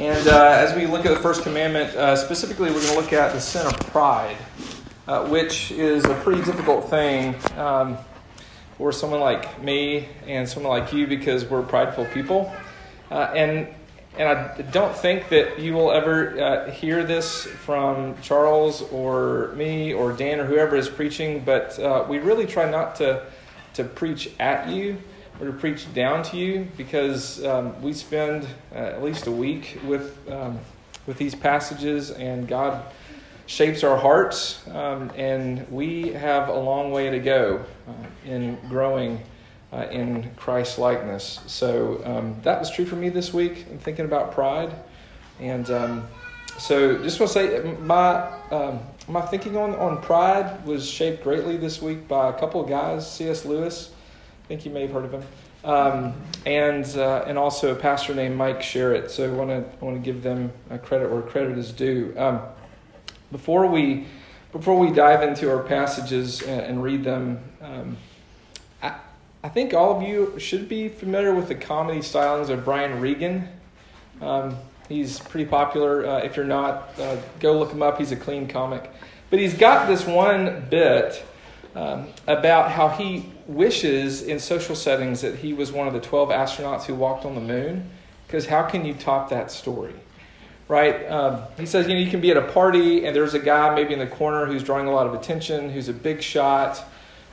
And as we look at the first commandment, specifically we're going to look at the sin of pride, which is a pretty difficult thing for someone like me and someone like you, because we're prideful people. And I don't think that you will ever hear this from Charles or me or Dan or whoever is preaching, but we really try not to preach at you or to preach down to you, because we spend at least a week with these passages, and God shapes our hearts, and we have a long way to go in growing in Christ likeness. So that was true for me this week in thinking about pride. And so just want to say my thinking on pride was shaped greatly this week by a couple of guys, C.S. Lewis, I think you may have heard of him, and also a pastor named Mike Sherritt. So I want to give them a credit where credit is due. Before we dive into our passages and read them, I think all of you should be familiar with the comedy stylings of Brian Regan. He's pretty popular. If you're not, go look him up. He's a clean comic. But he's got this one bit about how he wishes in social settings that he was one of the 12 astronauts who walked on the moon, because how can you top that story? Right? He says, you can be at a party and there's a guy maybe in the corner who's drawing a lot of attention, who's a big shot,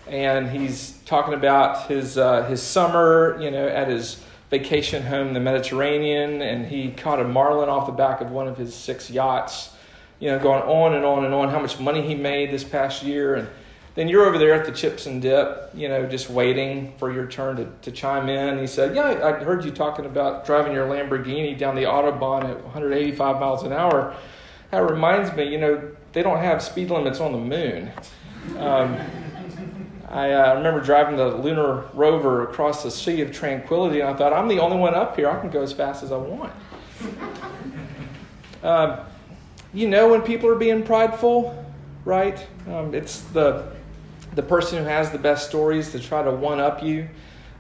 and he's talking about his summer, at his vacation home in the Mediterranean, and he caught a marlin off the back of one of his 6 yachts, going on and on and on, how much money he made this past year. And then you're over there at the chips and dip, just waiting for your turn to chime in. And he said, yeah, I heard you talking about driving your Lamborghini down the Autobahn at 185 miles an hour. That reminds me, they don't have speed limits on the moon. I remember driving the lunar rover across the Sea of Tranquility, and I thought, I'm the only one up here. I can go as fast as I want. When people are being prideful, right? It's the person who has the best stories to try to one-up you.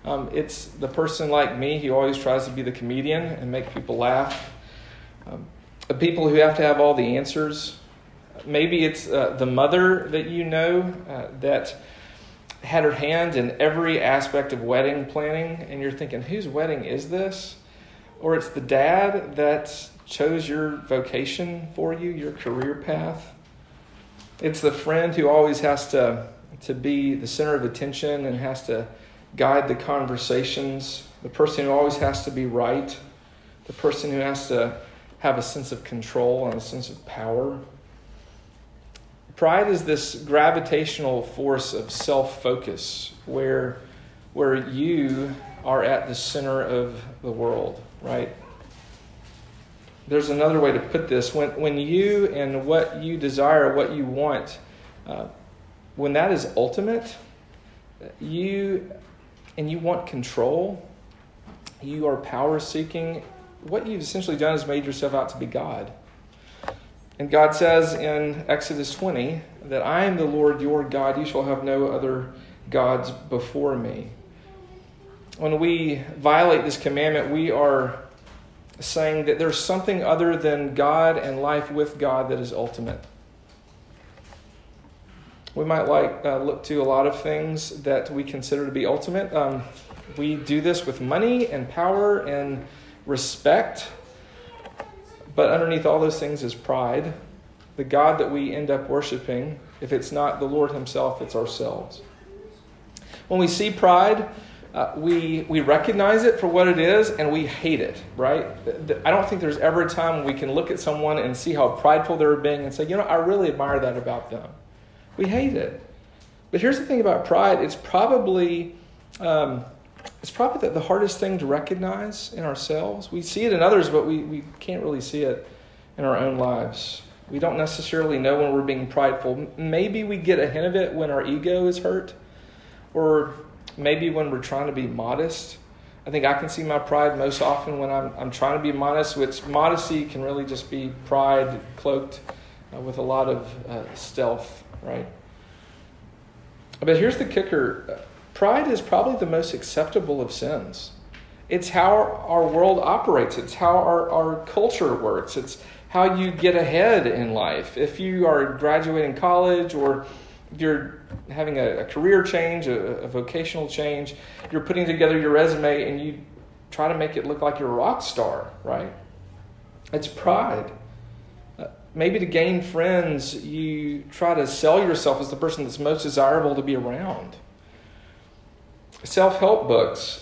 It's the person like me who always tries to be the comedian and make people laugh. The people who have to have all the answers. Maybe it's the mother that that had her hand in every aspect of wedding planning, and you're thinking, whose wedding is this? Or it's the dad that chose your vocation for you, your career path. It's the friend who always has to be the center of attention and has to guide the conversations, the person who always has to be right, the person who has to have a sense of control and a sense of power. Pride is this gravitational force of self-focus where you are at the center of the world, right? There's another way to put this. When you and what you desire, what you want, when that is ultimate, you want control, you are power-seeking, what you've essentially done is made yourself out to be God. And God says in Exodus 20 that I am the Lord your God, you shall have no other gods before me. When we violate this commandment, we are saying that there's something other than God and life with God that is ultimate. We might look to a lot of things that we consider to be ultimate. We do this with money and power and respect. But underneath all those things is pride. The God that we end up worshiping, if it's not the Lord himself, it's ourselves. When we see pride, we recognize it for what it is, and we hate it, right? I don't think there's ever a time we can look at someone and see how prideful they're being and say, I really admire that about them. We hate it. But here's the thing about pride. It's probably the hardest thing to recognize in ourselves. We see it in others, but we can't really see it in our own lives. We don't necessarily know when we're being prideful. Maybe we get a hint of it when our ego is hurt, or maybe when we're trying to be modest. I think I can see my pride most often when I'm trying to be modest, which modesty can really just be pride cloaked with a lot of stealth, right? But here's the kicker. Pride is probably the most acceptable of sins. It's how our world operates. It's how our culture works. It's how you get ahead in life. If you are graduating college or you're having a career change, a vocational change, you're putting together your resume and you try to make it look like you're a rock star, right? It's pride. Maybe to gain friends, you try to sell yourself as the person that's most desirable to be around. Self-help books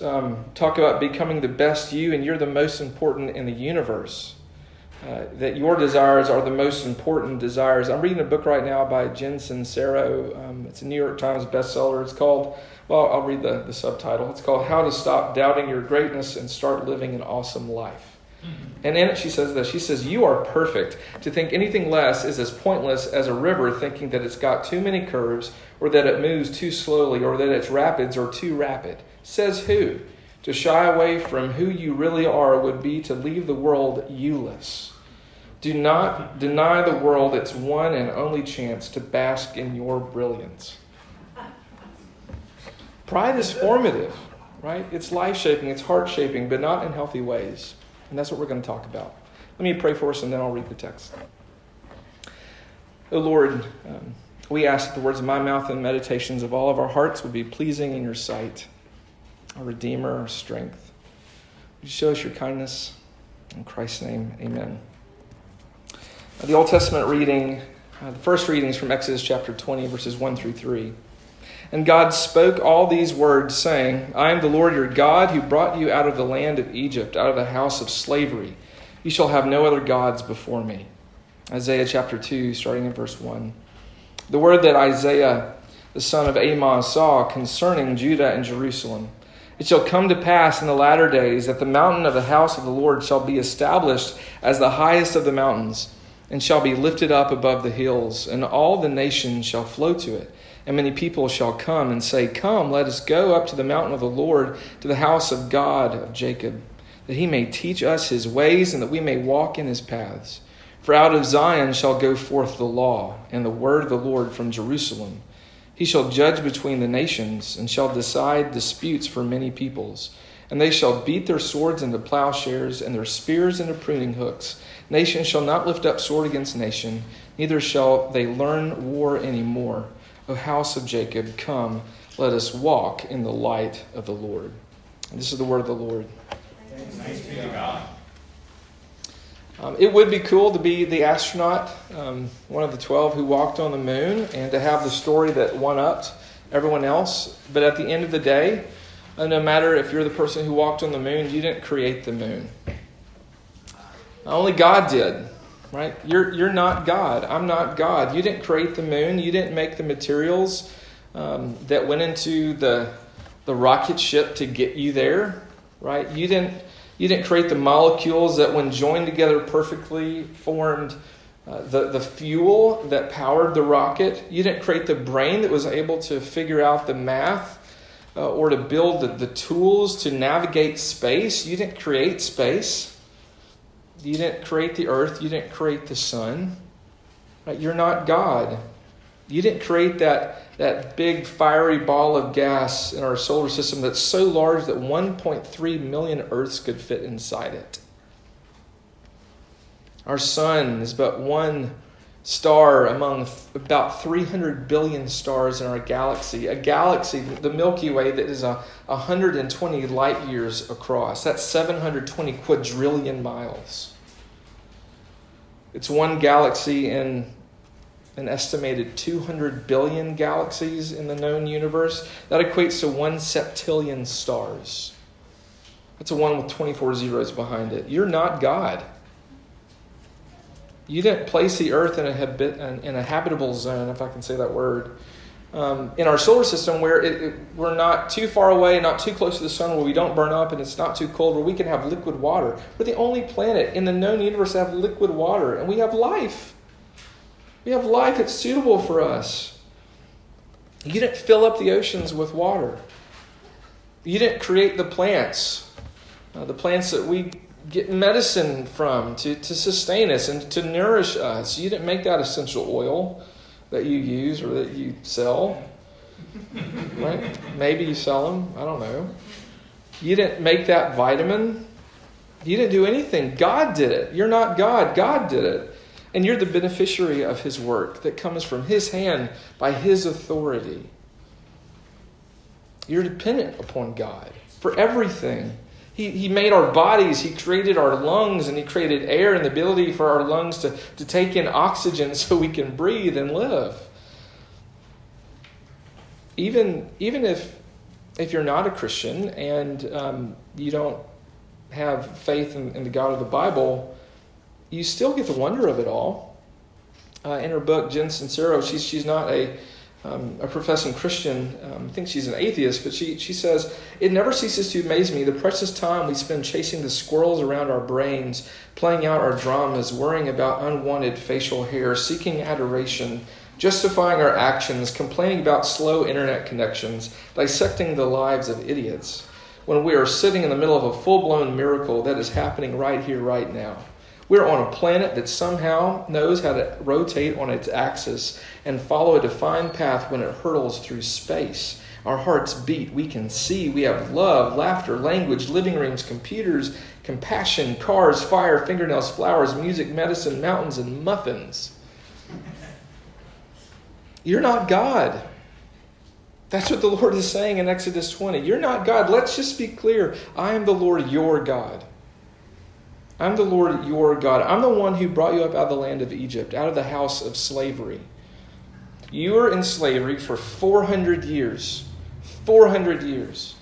talk about becoming the best you, and you're the most important in the universe. That your desires are the most important desires. I'm reading a book right now by Jen Sincero. It's a New York Times bestseller. It's called, well, I'll read the subtitle. It's called How to Stop Doubting Your Greatness and Start Living an Awesome Life. And in it she says this. She says, "You are perfect. To think anything less is as pointless as a river thinking that it's got too many curves or that it moves too slowly or that its rapids are too rapid. Says who? To shy away from who you really are would be to leave the world you-less. Do not deny the world its one and only chance to bask in your brilliance." Pride is formative, right? It's life-shaping, it's heart-shaping, but not in healthy ways. And that's what we're going to talk about. Let me pray for us, and then I'll read the text. Oh, Lord, we ask that the words of my mouth and meditations of all of our hearts would be pleasing in your sight, our Redeemer, our strength. Would you show us your kindness? In Christ's name, amen. The Old Testament reading, the first reading is from Exodus chapter 20, verses 1 through 3. "And God spoke all these words, saying, I am the Lord your God, who brought you out of the land of Egypt, out of the house of slavery. You shall have no other gods before me." Isaiah chapter 2, starting in verse 1. The word that Isaiah, the son of Amoz, saw concerning Judah and Jerusalem. "It shall come to pass in the latter days that the mountain of the house of the Lord shall be established as the highest of the mountains, and shall be lifted up above the hills, and all the nations shall flow to it. And many people shall come and say, Come, let us go up to the mountain of the Lord, to the house of God of Jacob, that he may teach us his ways and that we may walk in his paths. For out of Zion shall go forth the law and the word of the Lord from Jerusalem. He shall judge between the nations and shall decide disputes for many peoples. And they shall beat their swords into plowshares and their spears into pruning hooks. Nation shall not lift up sword against nation, neither shall they learn war any more. O house of Jacob, come, let us walk in the light of the Lord." And this is the word of the Lord. Thanks be to God. It would be cool to be the astronaut, one of the 12 who walked on the moon, and to have the story that one-upped everyone else. But at the end of the day, no matter if you're the person who walked on the moon, you didn't create the moon. Only God did. Right? You're not God. I'm not God. You didn't create the moon. You didn't make the materials that went into the rocket ship to get you there. Right? You didn't create the molecules that, when joined together perfectly, formed the fuel that powered the rocket. You didn't create the brain that was able to figure out the math or to build the tools to navigate space. You didn't create space. You didn't create the earth. You didn't create the sun. Right? You're not God. You didn't create that big fiery ball of gas in our solar system that's so large that 1.3 million Earths could fit inside it. Our sun is but one star among about 300 billion stars in our galaxy. A galaxy, the Milky Way, that is 120 light years across. That's 720 quadrillion miles. It's one galaxy in an estimated 200 billion galaxies in the known universe. That equates to 1 septillion stars. That's a one with 24 zeros behind it. You're not God. You didn't place the earth in a habitable zone, if I can say that word, in our solar system where we're not too far away, not too close to the sun, where we don't burn up and it's not too cold, where we can have liquid water. We're the only planet in the known universe to have liquid water, and we have life. We have life that's suitable for us. You didn't fill up the oceans with water. You didn't create the plants that we get medicine from to sustain us and to nourish us. You didn't make that essential oil that you use or that you sell. Right? Maybe you sell them. I don't know. You didn't make that vitamin. You didn't do anything. God did it. You're not God. God did it. And you're the beneficiary of his work that comes from his hand by his authority. You're dependent upon God for everything. He made our bodies. He created our lungs, and he created air and the ability for our lungs to take in oxygen so we can breathe and live. Even if you're not a Christian and you don't have faith in the God of the Bible, you still get the wonder of it all. In her book, Jen Sincero, she's not a professing Christian. I think she's an atheist, but she says, "It never ceases to amaze me, the precious time we spend chasing the squirrels around our brains, playing out our dramas, worrying about unwanted facial hair, seeking adoration, justifying our actions, complaining about slow internet connections, dissecting the lives of idiots, when we are sitting in the middle of a full-blown miracle that is happening right here, right now. We're on a planet that somehow knows how to rotate on its axis and follow a defined path when it hurtles through space. Our hearts beat. We can see. We have love, laughter, language, living rooms, computers, compassion, cars, fire, fingernails, flowers, music, medicine, mountains, and muffins." You're not God. That's what the Lord is saying in Exodus 20. You're not God. Let's just be clear. I am the Lord, your God. I'm the Lord, your God. I'm the one who brought you up out of the land of Egypt, out of the house of slavery. You were in slavery for 400 years. 400 years.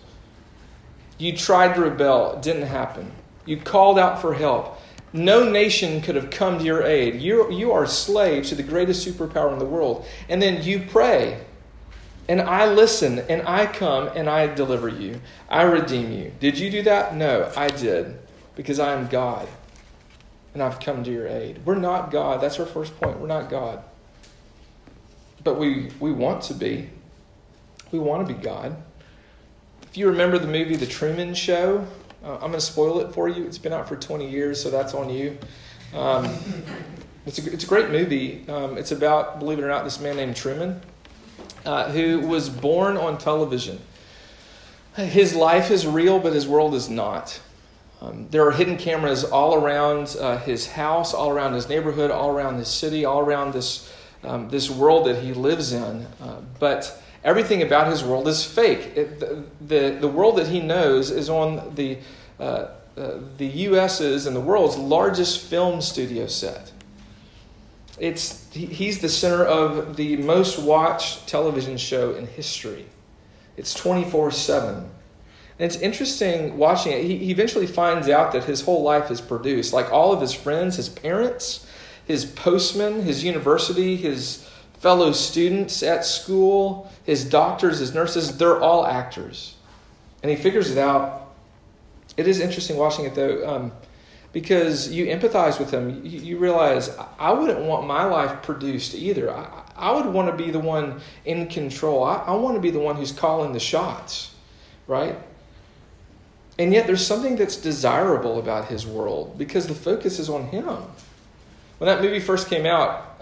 You tried to rebel. It didn't happen. You called out for help. No nation could have come to your aid. You are slaves to the greatest superpower in the world. And then you pray, and I listen, and I come, and I deliver you. I redeem you. Did you do that? No, I did, because I am God, and I've come to your aid. We're not God. That's our first point. We're not God. But we want to be. We want to be God. If you remember the movie The Truman Show, I'm going to spoil it for you. It's been out for 20 years, so that's on you. It's a great movie. It's about, believe it or not, this man named Truman, who was born on television. His life is real, but his world is not. There are hidden cameras all around his house, all around his neighborhood, all around his city, all around this world that he lives in. But everything about his world is fake. The world that he knows is on the U.S.'s and the world's largest film studio set. He's the center of the most watched television show in history. It's 24/7. And it's interesting watching it. He eventually finds out that his whole life is produced. Like all of his friends, his parents, his postman, his university, his fellow students at school, his doctors, his nurses, they're all actors. And he figures it out. It is interesting watching it, though, because you empathize with him. You realize, I wouldn't want my life produced either. I would want to be the one in control. I want to be the one who's calling the shots, right? And yet there's something that's desirable about his world because the focus is on him. When that movie first came out,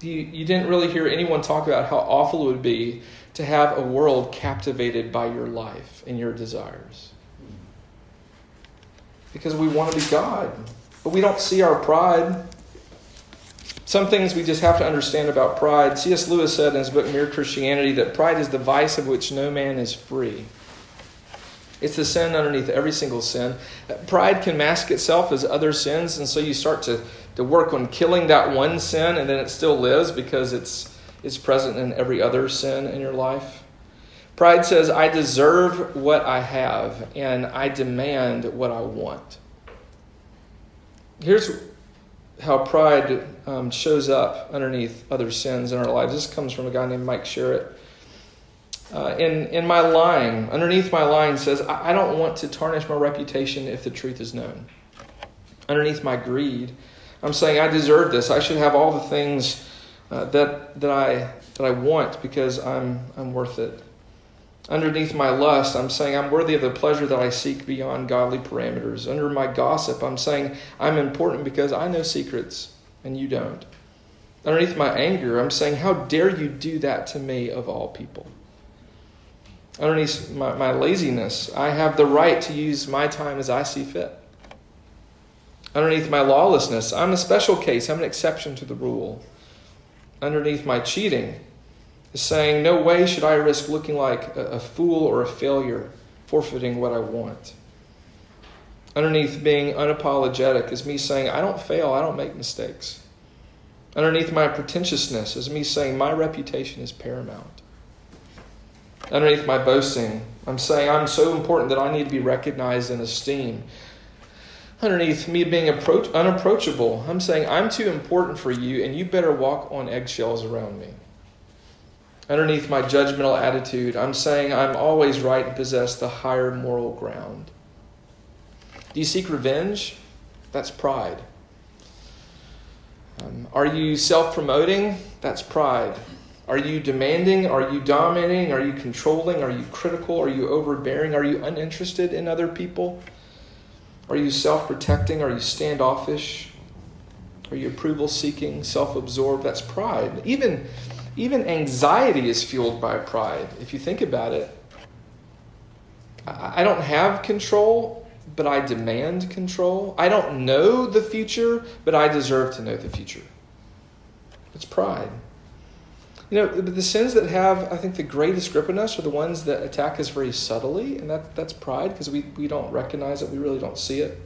you didn't really hear anyone talk about how awful it would be to have a world captivated by your life and your desires. Because we want to be God, but we don't see our pride. Some things we just have to understand about pride. C.S. Lewis said in his book, Mere Christianity, that pride is the vice of which no man is free. It's the sin underneath every single sin. Pride can mask itself as other sins, and so you start to work on killing that one sin, and then it still lives because it's present in every other sin in your life. Pride says, I deserve what I have, and I demand what I want. Here's how pride shows up underneath other sins in our lives. This comes from a guy named Mike Sherritt. In my lying, underneath my lying says, I don't want to tarnish my reputation if the truth is known. Underneath my greed, I'm saying I deserve this. I should have all the things that I want because I'm worth it. Underneath my lust, I'm saying I'm worthy of the pleasure that I seek beyond godly parameters. Under my gossip, I'm saying I'm important because I know secrets and you don't. Underneath my anger, I'm saying, how dare you do that to me of all people? underneath my laziness, I have the right to use my time as I see fit. Underneath my lawlessness, I'm a special case. I'm an exception to the rule. Underneath my cheating is saying, no way should I risk looking like a fool or a failure, forfeiting what I want. Underneath being unapologetic is me saying, I don't fail, I don't make mistakes. Underneath my pretentiousness is me saying, my reputation is paramount. Underneath my boasting, I'm saying, I'm so important that I need to be recognized and esteemed. Underneath me being unapproachable, I'm saying, I'm too important for you, and you better walk on eggshells around me. Underneath my judgmental attitude, I'm saying I'm always right and possess the higher moral ground. Do you seek revenge? That's pride. Are you self-promoting? That's pride. Are you demanding? Are you dominating? Are you controlling? Are you critical? Are you overbearing? Are you uninterested in other people? Are you self-protecting? Are you standoffish? Are you approval-seeking, self-absorbed? That's pride. Even anxiety is fueled by pride, if you think about it. I don't have control, but I demand control. I don't know the future, but I deserve to know the future. It's pride. You know, the sins that have, I think, the greatest grip on us are the ones that attack us very subtly, and that's pride, because we don't recognize it. We really don't see it.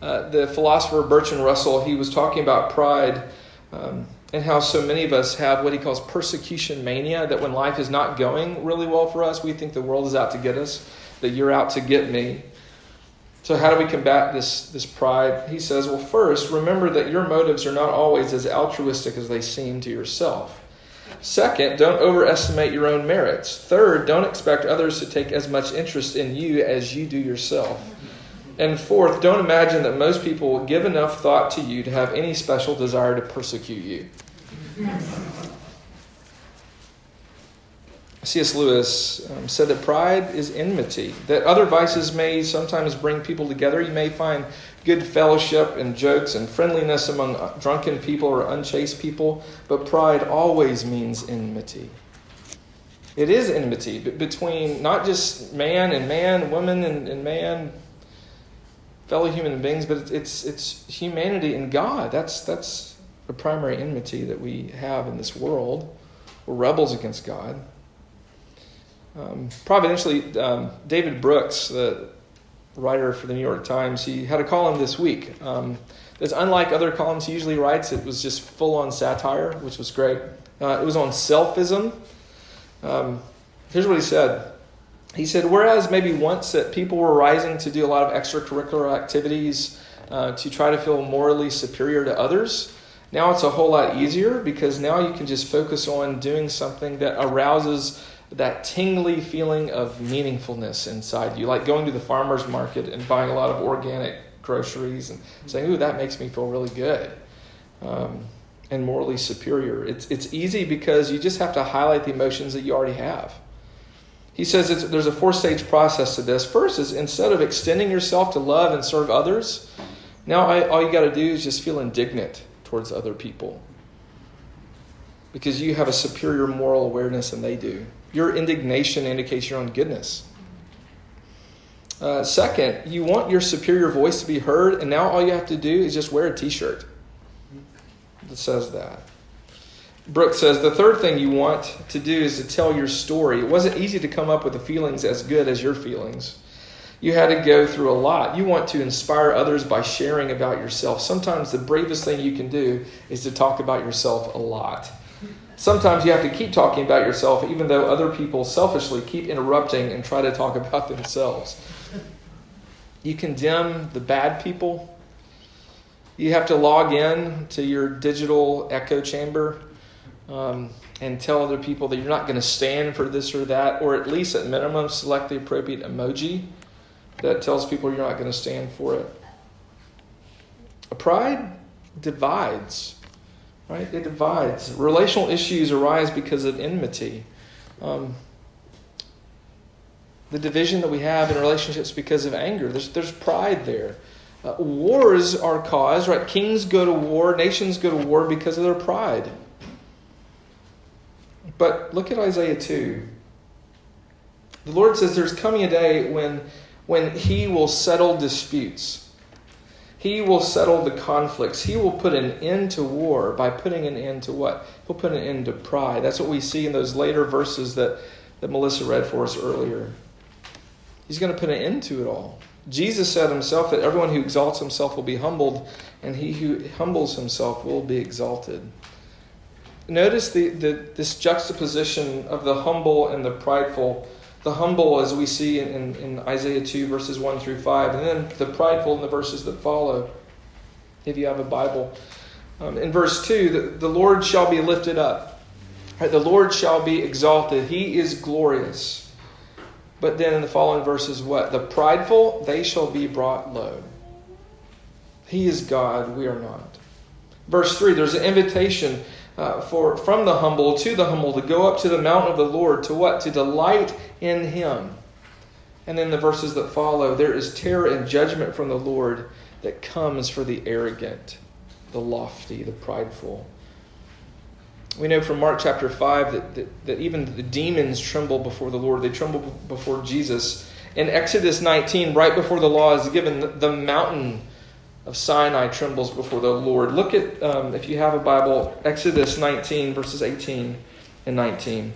The philosopher Bertrand Russell, he was talking about pride and how so many of us have what he calls persecution mania, that when life is not going really well for us, we think the world is out to get us, that you're out to get me. So how do we combat this pride? He says, well, first, remember that your motives are not always as altruistic as they seem to yourself. Second, don't overestimate your own merits. Third, don't expect others to take as much interest in you as you do yourself. And fourth, don't imagine that most people will give enough thought to you to have any special desire to persecute you. C.S. Lewis said that pride is enmity, that other vices may sometimes bring people together. You may find good fellowship and jokes and friendliness among drunken people or unchaste people, but pride always means enmity. It is enmity between not just man and man, woman and man, fellow human beings, but it's humanity and God. That's the primary enmity that we have in this world. We're rebels against God. Providentially, David Brooks, the writer for the New York Times, he had a column this week. That's unlike other columns he usually writes. It was just full-on satire, which was great. It was on selfism. Here's what he said. He said, whereas maybe once that people were rising to do a lot of extracurricular activities to try to feel morally superior to others, now it's a whole lot easier because now you can just focus on doing something that arouses that tingly feeling of meaningfulness inside you, like going to the farmer's market and buying a lot of organic groceries and saying, ooh, that makes me feel really good and morally superior. It's easy because you just have to highlight the emotions that you already have. He says there's a four-stage process to this. First is instead of extending yourself to love and serve others, now all you got to do is just feel indignant towards other people because you have a superior moral awareness than they do. Your indignation indicates your own goodness. Second, you want your superior voice to be heard, and now all you have to do is just wear a t-shirt that says that. Brooks says, the third thing you want to do is to tell your story. It wasn't easy to come up with the feelings as good as your feelings. You had to go through a lot. You want to inspire others by sharing about yourself. Sometimes the bravest thing you can do is to talk about yourself a lot. Sometimes you have to keep talking about yourself, even though other people selfishly keep interrupting and try to talk about themselves. You condemn the bad people. You have to log in to your digital echo chamber and tell other people that you're not going to stand for this or that, or at least at minimum select the appropriate emoji that tells people you're not going to stand for it. Pride divides. Right? It divides. Relational issues arise because of enmity. The division that we have in relationships because of anger. There's pride there. Wars are caused, right? Kings go to war, nations go to war because of their pride. But look at Isaiah 2. The Lord says there's coming a day when he will settle disputes. He will settle the conflicts. He will put an end to war by putting an end to what? He'll put an end to pride. That's what we see in those later verses that Melissa read for us earlier. He's going to put an end to it all. Jesus said himself that everyone who exalts himself will be humbled, and he who humbles himself will be exalted. Notice this juxtaposition of the humble and the prideful. The humble, as we see in Isaiah 2, verses 1 through 5, and then the prideful in the verses that follow, if you have a Bible. In verse 2, the Lord shall be lifted up. The Lord shall be exalted. He is glorious. But then in the following verses, what? The prideful, they shall be brought low. He is God, we are not. Verse 3, there's an invitation from the humble to the humble to go up to the mountain of the Lord. To what? To delight in him. And then the verses that follow, there is terror and judgment from the Lord that comes for the arrogant, the lofty, the prideful. We know from Mark chapter 5 that even the demons tremble before the Lord. They tremble before Jesus. In Exodus 19, right before the law is given, the mountain of Sinai trembles before the Lord. Look at, if you have a Bible, Exodus 19, verses 18 and 19.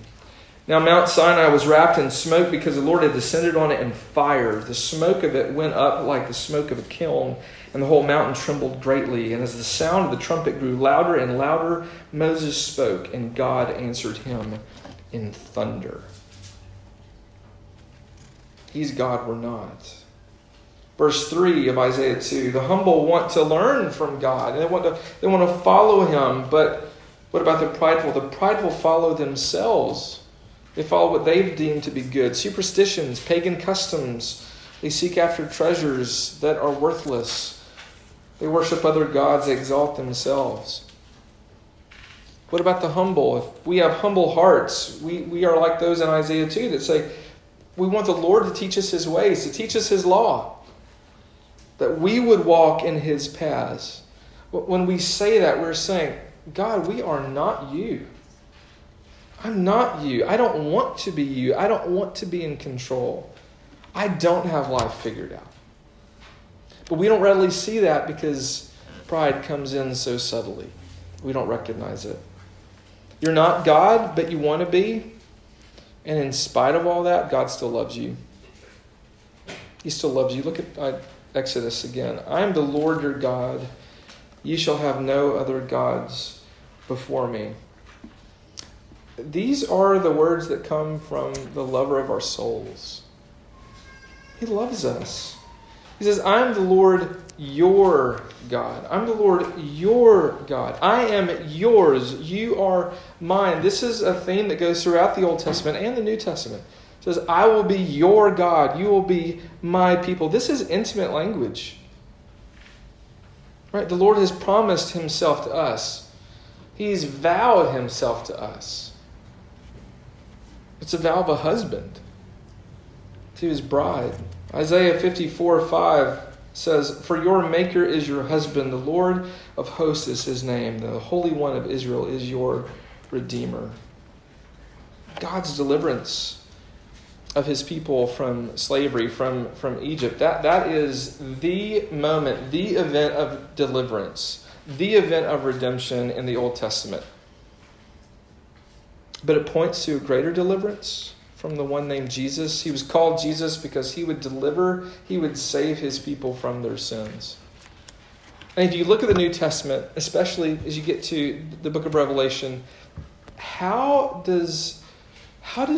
Now Mount Sinai was wrapped in smoke because the Lord had descended on it in fire. The smoke of it went up like the smoke of a kiln, and the whole mountain trembled greatly. And as the sound of the trumpet grew louder and louder, Moses spoke, and God answered him in thunder. He's God, we're not. Verse 3 of Isaiah 2, the humble want to learn from God, and they want to follow him. But what about the prideful? The prideful follow themselves. They follow what they've deemed to be good. Superstitions, pagan customs. They seek after treasures that are worthless. They worship other gods. They exalt themselves. What about the humble? If we have humble hearts, we are like those in Isaiah 2 that say, we want the Lord to teach us his ways, to teach us his law, that we would walk in his paths. When we say that, we're saying, God, we are not you. I'm not you. I don't want to be you. I don't want to be in control. I don't have life figured out. But we don't readily see that because pride comes in so subtly. We don't recognize it. You're not God, but you want to be. And in spite of all that, God still loves you. He still loves you. Look at Exodus again. I am the Lord your God. You shall have no other gods before me. These are the words that come from the lover of our souls. He loves us. He says, I'm the Lord your God. I'm the Lord your God. I am yours. You are mine. This is a theme that goes throughout the Old Testament and the New Testament. It says, I will be your God. You will be my people. This is intimate language. Right? The Lord has promised himself to us. He's vowed himself to us. It's a vow of a husband to his bride. Isaiah 54:5 says, for your maker is your husband, the Lord of hosts is his name, the Holy One of Israel is your Redeemer. God's deliverance of his people from slavery, from Egypt, that is the moment, the event of deliverance, the event of redemption in the Old Testament. But it points to a greater deliverance from the one named Jesus. He was called Jesus because he would deliver, he would save his people from their sins. And if you look at the New Testament, especially as you get to the book of Revelation, how does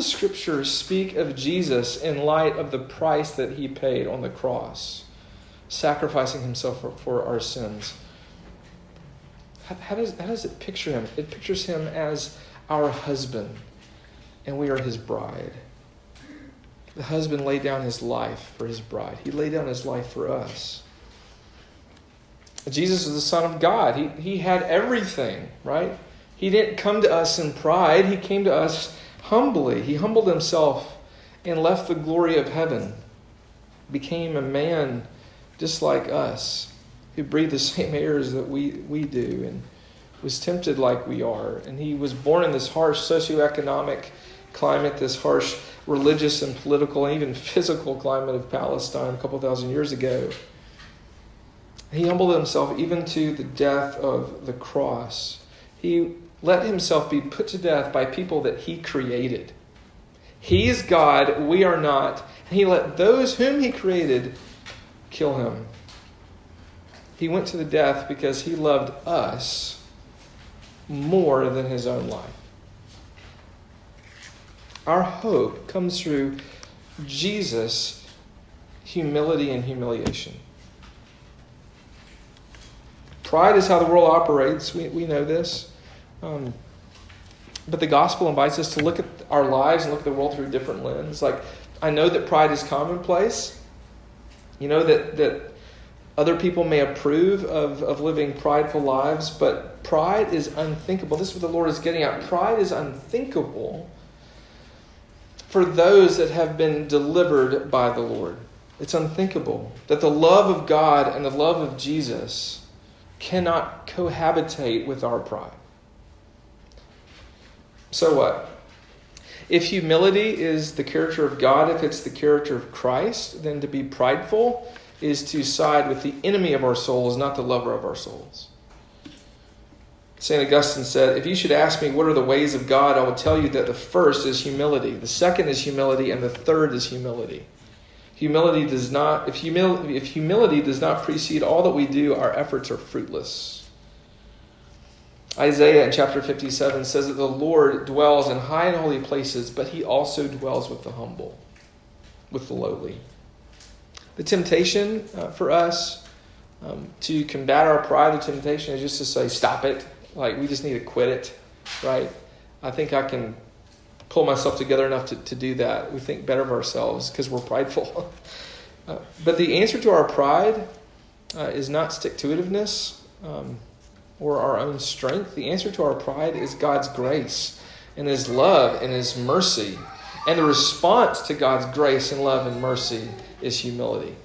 Scripture speak of Jesus in light of the price that he paid on the cross, sacrificing himself for our sins? How does it picture him? It pictures him as our husband, and we are his bride. The husband laid down his life for his bride. He laid down his life for us. Jesus is the Son of God. He had everything, right? He didn't come to us in pride. He came to us humbly. He humbled himself and left the glory of heaven, became a man just like us, who breathed the same airs that we do, and was tempted like we are, and he was born in this harsh socioeconomic climate, this harsh religious and political and even physical climate of Palestine a couple thousand years ago. He humbled himself even to the death of the cross. He let himself be put to death by people that he created. He is God, we are not. And he let those whom he created kill him. He went to the death because he loved us more than his own life. Our hope comes through Jesus' humility and humiliation. Pride is how the world operates. We know this. But the gospel invites us to look at our lives and look at the world through a different lens. Like, I know that pride is commonplace. You know that other people may approve of living prideful lives, but pride is unthinkable. This is what the Lord is getting at. Pride is unthinkable for those that have been delivered by the Lord. It's unthinkable that the love of God and the love of Jesus cannot cohabitate with our pride. So what? If humility is the character of God, if it's the character of Christ, then to be prideful is to side with the enemy of our souls, not the lover of our souls. St. Augustine said, "If you should ask me what are the ways of God, I will tell you that the first is humility, the second is humility, and the third is humility." If humility does not precede all that we do, our efforts are fruitless. Isaiah in chapter 57 says that the Lord dwells in high and holy places, but he also dwells with the humble, with the lowly. The temptation for us to combat our pride, the temptation is just to say, stop it. Like, we just need to quit it, right? I think I can pull myself together enough to do that. We think better of ourselves because we're prideful. But the answer to our pride is not stick-to-itiveness, or our own strength. The answer to our pride is God's grace and his love and his mercy. And the response to God's grace and love and mercy is humility.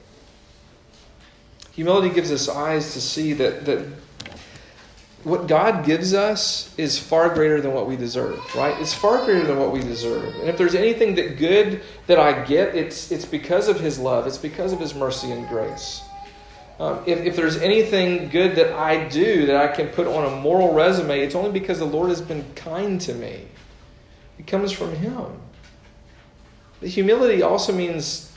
Humility gives us eyes to see that what God gives us is far greater than what we deserve, right? It's far greater than what we deserve. And if there's anything that good that I get, it's because of his love. It's because of his mercy and grace. If there's anything good that I do that I can put on a moral resume, it's only because the Lord has been kind to me. It comes from him. The humility also means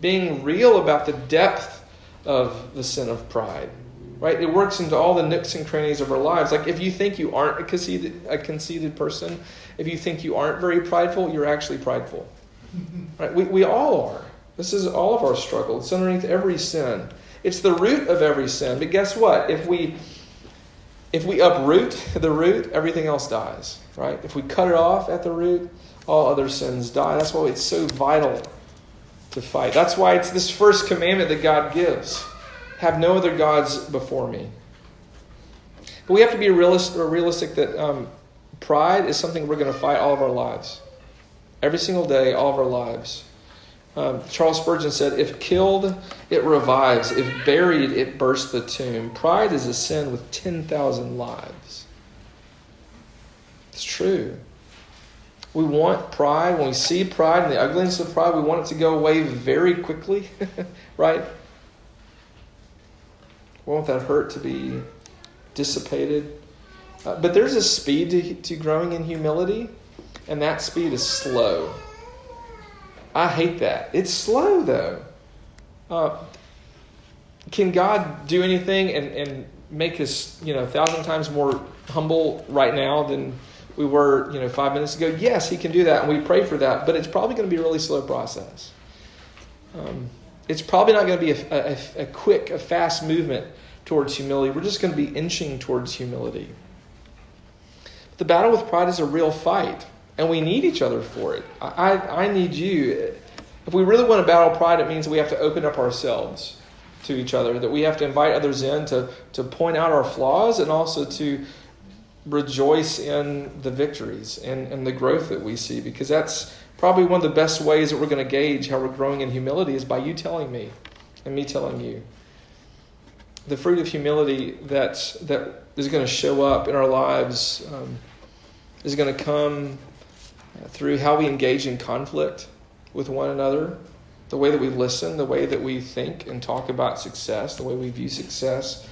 being real about the depth of the sin of pride, right? It works into all the nooks and crannies of our lives. Like, if you think you aren't a conceited person, if you think you aren't very prideful, you're actually prideful, right? We all are. This is all of our struggle. It's underneath every sin. It's the root of every sin. But guess what? If we uproot the root, everything else dies, right? If we cut it off at the root, all other sins die. That's why it's so vital to fight. That's why it's this first commandment that God gives. Have no other gods before me. But we have to be realistic that pride is something we're going to fight all of our lives. Every single day, all of our lives. Charles Spurgeon said, "If killed, it revives. If buried, it bursts the tomb. Pride is a sin with 10,000 lives." It's true. We want pride. When we see pride and the ugliness of pride, we want it to go away very quickly, right? We want that hurt to be dissipated. But there's a speed to growing in humility, and that speed is slow. I hate that. It's slow, though. Can God do anything and make us, 1,000 times more humble right now than we were, 5 minutes ago? Yes, he can do that, and we pray for that. But it's probably going to be a really slow process. It's probably not going to be a fast movement towards humility. We're just going to be inching towards humility. The battle with pride is a real fight. And we need each other for it. I need you. If we really want to battle pride, it means we have to open up ourselves to each other, that we have to invite others in to point out our flaws and also to rejoice in the victories and the growth that we see, because that's probably one of the best ways that we're going to gauge how we're growing in humility is by you telling me and me telling you. The fruit of humility that is going to show up in our lives is going to come through how we engage in conflict, with one another, the way that we listen, the way that we think and talk about success, the way we view success,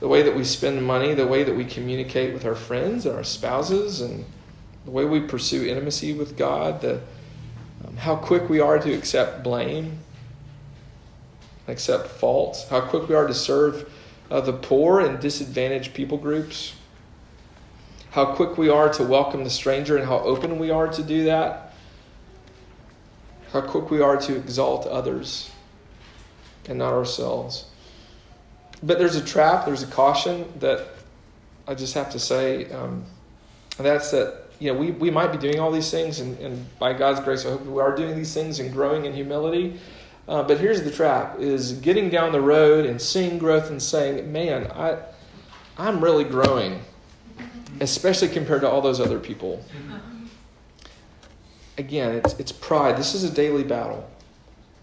the way that we spend money, the way that we communicate with our friends and our spouses, and the way we pursue intimacy with God, how quick we are to accept blame, accept faults, how quick we are to serve the poor and disadvantaged people groups, how quick we are to welcome the stranger and how open we are to do that, how quick we are to exalt others and not ourselves. But there's a trap, there's a caution that I just have to say, and that's that, we might be doing all these things, and by God's grace, I hope we are doing these things and growing in humility. But here's the trap, is getting down the road and seeing growth and saying, man, I'm really growing, especially compared to all those other people. Again, it's pride. This is a daily battle,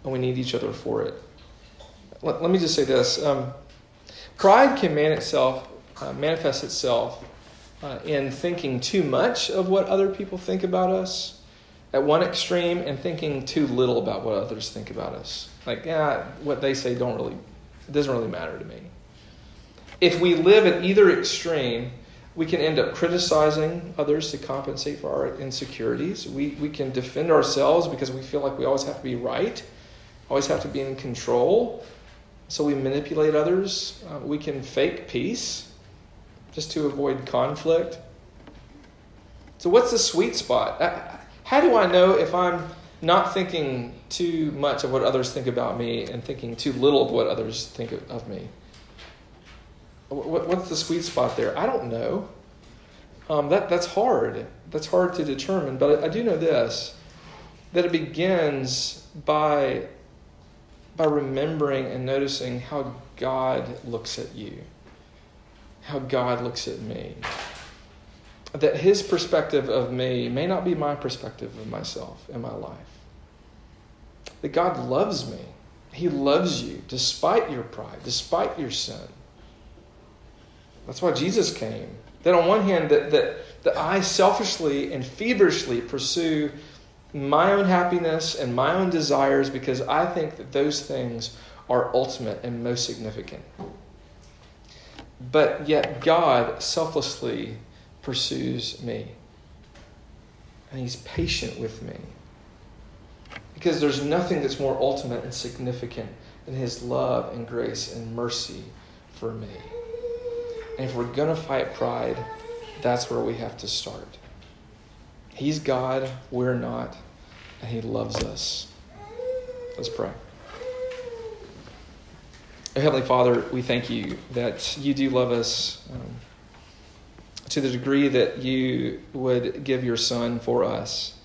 and we need each other for it. Let me just say this. Pride can manifest itself in thinking too much of what other people think about us at one extreme, and thinking too little about what others think about us. Like, what they say doesn't really matter to me. If we live at either extreme, we can end up criticizing others to compensate for our insecurities. We can defend ourselves because we feel like we always have to be right, always have to be in control. So we manipulate others. We can fake peace just to avoid conflict. So what's the sweet spot? How do I know if I'm not thinking too much of what others think about me and thinking too little of what others think of me? What's the sweet spot there? I don't know. That's hard. That's hard to determine. But I do know this, that it begins by remembering and noticing how God looks at you, how God looks at me. That his perspective of me may not be my perspective of myself and my life. That God loves me. He loves you despite your pride, despite your sin. That's why Jesus came. That on one hand, that I selfishly and feverishly pursue my own happiness and my own desires because I think that those things are ultimate and most significant. But yet God selflessly pursues me, and he's patient with me, because there's nothing that's more ultimate and significant than his love and grace and mercy for me. And if we're gonna fight pride, that's where we have to start. He's God, we're not, and he loves us. Let's pray. Heavenly Father, we thank you that you do love us, to the degree that you would give your son for us.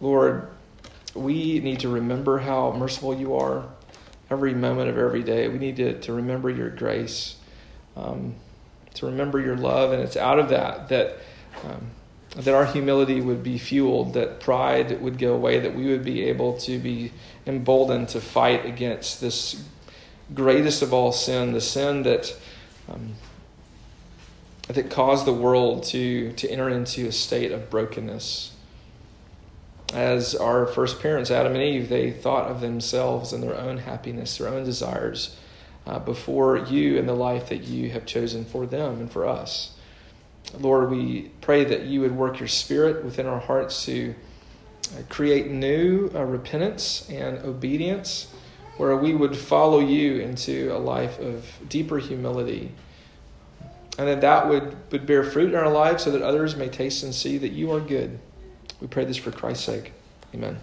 Lord, we need to remember how merciful you are every moment of every day. We need to remember your grace, to remember your love. And it's out of that our humility would be fueled, that pride would go away, that we would be able to be emboldened to fight against this greatest of all sin, the sin that that caused the world to enter into a state of brokenness. As our first parents, Adam and Eve, they thought of themselves and their own happiness, their own desires, before you and the life that you have chosen for them and for us. Lord, we pray that you would work your spirit within our hearts to create new repentance and obedience, where we would follow you into a life of deeper humility, and that would bear fruit in our lives so that others may taste and see that you are good. We pray this for Christ's sake. Amen.